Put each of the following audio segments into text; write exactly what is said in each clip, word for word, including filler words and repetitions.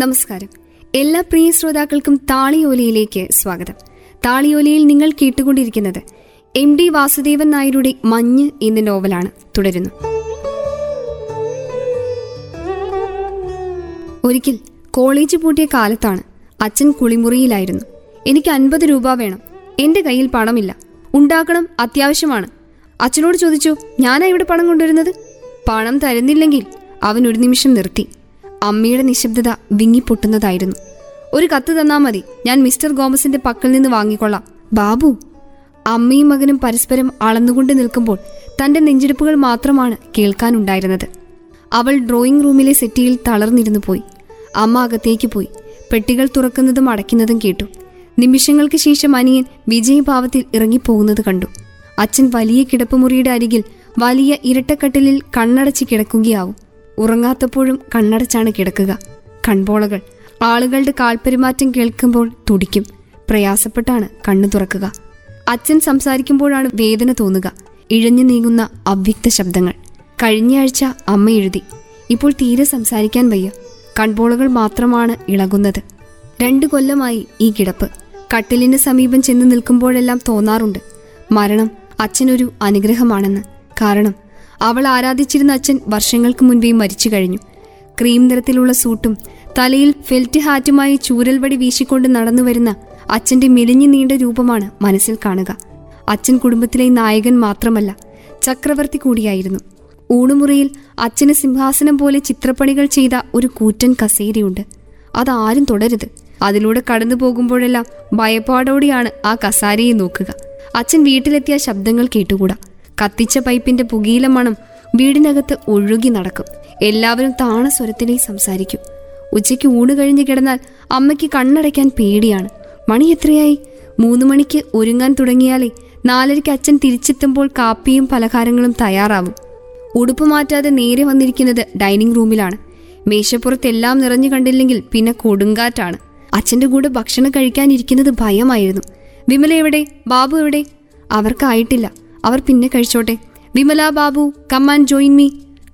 നമസ്കാരം. എല്ലാ പ്രിയ ശ്രോതാക്കൾക്കും താളിയോലയിലേക്ക് സ്വാഗതം. താളിയോലയിൽ നിങ്ങൾ കേട്ടുകൊണ്ടിരിക്കുന്നത് എം ഡി വാസുദേവൻ നായരുടെ മഞ്ഞ് എന്ന നോവലാണ്. തുടരുന്നു. ഒരിക്കൽ കോളേജ് പൂട്ടിയ കാലത്താണ് അച്ഛൻ കുളിമുറിയിലായിരുന്നു. എനിക്ക് അൻപത് രൂപ വേണം, എന്റെ കയ്യിൽ പണമില്ല, ഉണ്ടാക്കണം, അത്യാവശ്യമാണ്. അച്ഛനോട് ചോദിച്ചു, ഞാനാ ഇവിടെ പണം കൊണ്ടുവരുന്നത്? പണം തരുന്നില്ലെങ്കിൽ അവൻ ഒരു നിമിഷം നിർത്തി. അമ്മയുടെ നിശബ്ദത വിങ്ങിപ്പൊട്ടുന്നതായിരുന്നു. ഒരു കത്ത് തന്നാൽ മതി, ഞാൻ മിസ്റ്റർ തോമസിന്റെ പക്കൽ നിന്ന് വാങ്ങിക്കൊള്ളാം. ബാബു. അമ്മയും മകനും പരസ്പരം അളന്നുകൊണ്ട് നിൽക്കുമ്പോൾ തന്റെ നെഞ്ചിടിപ്പുകൾ മാത്രമാണ് കേൾക്കാനുണ്ടായിരുന്നത്. അവൾ ഡ്രോയിങ് റൂമിലെ സെറ്റിയിൽ തളർന്നിരുന്നു പോയി. അമ്മ അകത്തേക്ക് പോയി. പെട്ടികൾ തുറക്കുന്നതും അടയ്ക്കുന്നതും കേട്ടു. നിമിഷങ്ങൾക്ക് ശേഷം അനിയൻ വിജയഭാവത്തിൽ ഇറങ്ങിപ്പോകുന്നത് കണ്ടു. അച്ഛൻ വലിയ കിടപ്പുമുറിയുടെ അരികിൽ വലിയ ഇരട്ടക്കട്ടിലിൽ കണ്ണടച്ച് കിടക്കുകയാവും. ഉറങ്ങാത്തപ്പോഴും കണ്ണടച്ചാണ് കിടക്കുക. കൺപോളകൾ. ആളുകളുടെ കാൽപെരുമാറ്റം കേൾക്കുമ്പോൾ തുടിക്കും. പ്രയാസപ്പെട്ടാണ് കണ്ണു തുറക്കുക. അച്ഛൻ സംസാരിക്കുമ്പോഴാണ് വേദന തോന്നുക. ഇഴഞ്ഞു നീങ്ങുന്ന അവ്യക്ത ശബ്ദങ്ങൾ. കഴിഞ്ഞയാഴ്ച അമ്മ എഴുതി, ഇപ്പോൾ തീരെ സംസാരിക്കാൻ വയ്യ, കൺപോളകൾ മാത്രമാണ് ഇളകുന്നത്. രണ്ടു കൊല്ലമായി ഈ കിടപ്പ്. കട്ടിലിന് സമീപം ചെന്ന് നിൽക്കുമ്പോഴെല്ലാം തോന്നാറുണ്ട് മരണം അച്ഛനൊരു അനുഗ്രഹമാണെന്ന്. കാരണം അവൾ ആരാധിച്ചിരുന്ന അച്ഛൻ വർഷങ്ങൾക്ക് മുൻപേ മരിച്ചു കഴിഞ്ഞു. ക്രീം നിറത്തിലുള്ള സൂട്ടും തലയിൽ ഫെൽറ്റ് ഹാറ്റുമായി ചൂരൽവടി വീശിക്കൊണ്ട് നടന്നുവരുന്ന അച്ഛന്റെ മെലിഞ്ഞു നീണ്ട രൂപമാണ് മനസ്സിൽ കാണുക. അച്ഛൻ കുടുംബത്തിലെ നായകൻ മാത്രമല്ല, ചക്രവർത്തി കൂടിയായിരുന്നു. ഊണുമുറിയിൽ അച്ഛന് സിംഹാസനം പോലെ ചിത്രപ്പണികൾ ചെയ്ത ഒരു കൂറ്റൻ കസേരയുണ്ട്. അതാരും തൊടരുത്. അതിലൂടെ കടന്നു പോകുമ്പോഴെല്ലാം ഭയപ്പാടോടെയാണ് ആ കസേരയെ നോക്കുക. അച്ഛൻ വീട്ടിലെത്തിയ ശബ്ദങ്ങൾ കേട്ടുകൂടാ. കത്തിച്ച പൈപ്പിന്റെ പുകയില മണം വീടിനകത്ത് ഒഴുകി നടക്കും. എല്ലാവരും താണ സ്വരത്തിലേ സംസാരിക്കും. ഉച്ചയ്ക്ക് ഊണ് കഴിഞ്ഞ് കിടന്നാൽ അമ്മയ്ക്ക് കണ്ണടയ്ക്കാൻ പേടിയാണ്. മണി എത്രയായി? മൂന്ന് മണിക്ക് ഒരുങ്ങാൻ തുടങ്ങിയാലേ നാലരയ്ക്ക് അച്ഛൻ തിരിച്ചെത്തുമ്പോൾ കാപ്പിയും പലഹാരങ്ങളും തയ്യാറാവും. ഉടുപ്പ് മാറ്റാതെ നേരെ വന്നിരിക്കുന്നത് ഡൈനിങ് റൂമിലാണ്. മേശപ്പുറത്തെല്ലാം നിറഞ്ഞു കണ്ടില്ലെങ്കിൽ പിന്നെ കൊടുങ്കാറ്റാണ്. അച്ഛൻ്റെ കൂടെ ഭക്ഷണം കഴിക്കാനിരിക്കുന്നത് ഭയമായിരുന്നു. വിമല എവിടെ? ബാബു എവിടെ? അവർക്കായിട്ടില്ല, അവർ പിന്നെ കഴിച്ചോട്ടെ. Vimala, Babu, come on join me.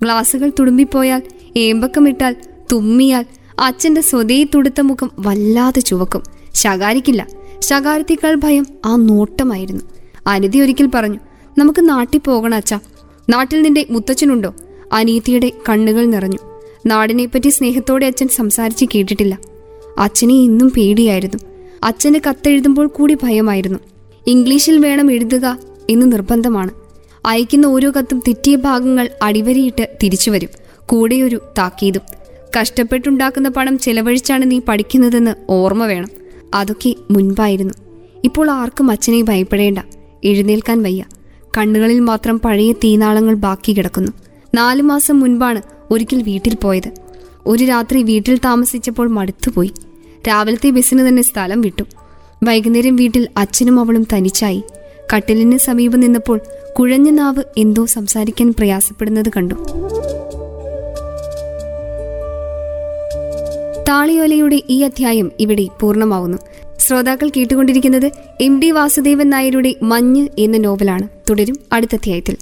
ഗ്ലാസുകൾ തുടുമ്പിപ്പോയാൽ, ഏമ്പക്കമിട്ടാൽ, തുമ്മിയാൽ അച്ഛൻ്റെ സ്വതേ തുടുത്ത മുഖം വല്ലാതെ ചുവക്കും. ശകാരിക്കില്ല. ശകാരത്തേക്കാൾ ഭയം ആ നോട്ടമായിരുന്നു. അനിതി ഒരിക്കൽ പറഞ്ഞു, നമുക്ക് നാട്ടിൽ പോകണം അച്ഛാ. നാട്ടിൽ നിന്റെ മുത്തച്ഛനുണ്ടോ? അനീതിയുടെ കണ്ണുകൾ നിറഞ്ഞു. നാടിനെപ്പറ്റി സ്നേഹത്തോടെ അച്ഛൻ സംസാരിച്ച് കേട്ടിട്ടില്ല. അച്ഛനെ ഇന്നും പേടിയായിരുന്നു. അച്ഛന് കത്തെഴുതുമ്പോൾ കൂടി ഭയമായിരുന്നു. ഇംഗ്ലീഷിൽ വേണം എഴുതുക എന്ന് നിർബന്ധമാണ്. അയക്കുന്ന ഓരോ കത്തും തെറ്റിയ ഭാഗങ്ങൾ അടിവരയിട്ട് തിരിച്ചു വരും, കൂടെയൊരു താക്കീതും. കഷ്ടപ്പെട്ടുണ്ടാക്കുന്ന പണം ചെലവഴിച്ചാണ് നീ പഠിക്കുന്നതെന്ന് ഓർമ്മ വേണം. അതൊക്കെ മുൻപായിരുന്നു. ഇപ്പോൾ ആർക്കും അച്ഛനെ ഭയപ്പെടേണ്ട. എഴുന്നേൽക്കാൻ വയ്യ. കണ്ണുകളിൽ മാത്രം പഴയ തീനാളങ്ങൾ ബാക്കി കിടക്കുന്നു. നാലു മാസം മുൻപാണ് ഒരിക്കൽ വീട്ടിൽ പോയത്. ഒരു രാത്രി വീട്ടിൽ താമസിച്ചപ്പോൾ മടുത്തുപോയി. രാവിലത്തെ ബസ്സിന് തന്നെ സ്ഥലം വിട്ടു. വൈകുന്നേരം വീട്ടിൽ അച്ഛനും അവളും തനിച്ചായി. കട്ടിലിന് സമീപം നിന്നപ്പോൾ കുഴഞ്ഞ നാവ് എന്തോ സംസാരിക്കാൻ പ്രയാസപ്പെടുന്നത് കണ്ടു. താളിയോലയുടെ ഈ അധ്യായം ഇവിടെ പൂർണ്ണമാവുന്നു. ശ്രോതാക്കൾ കേട്ടുകൊണ്ടിരിക്കുന്നത് എം ഡി വാസുദേവൻ നായരുടെ മഞ്ഞ് എന്ന നോവലാണ്. തുടരും അടുത്ത അധ്യായത്തിൽ.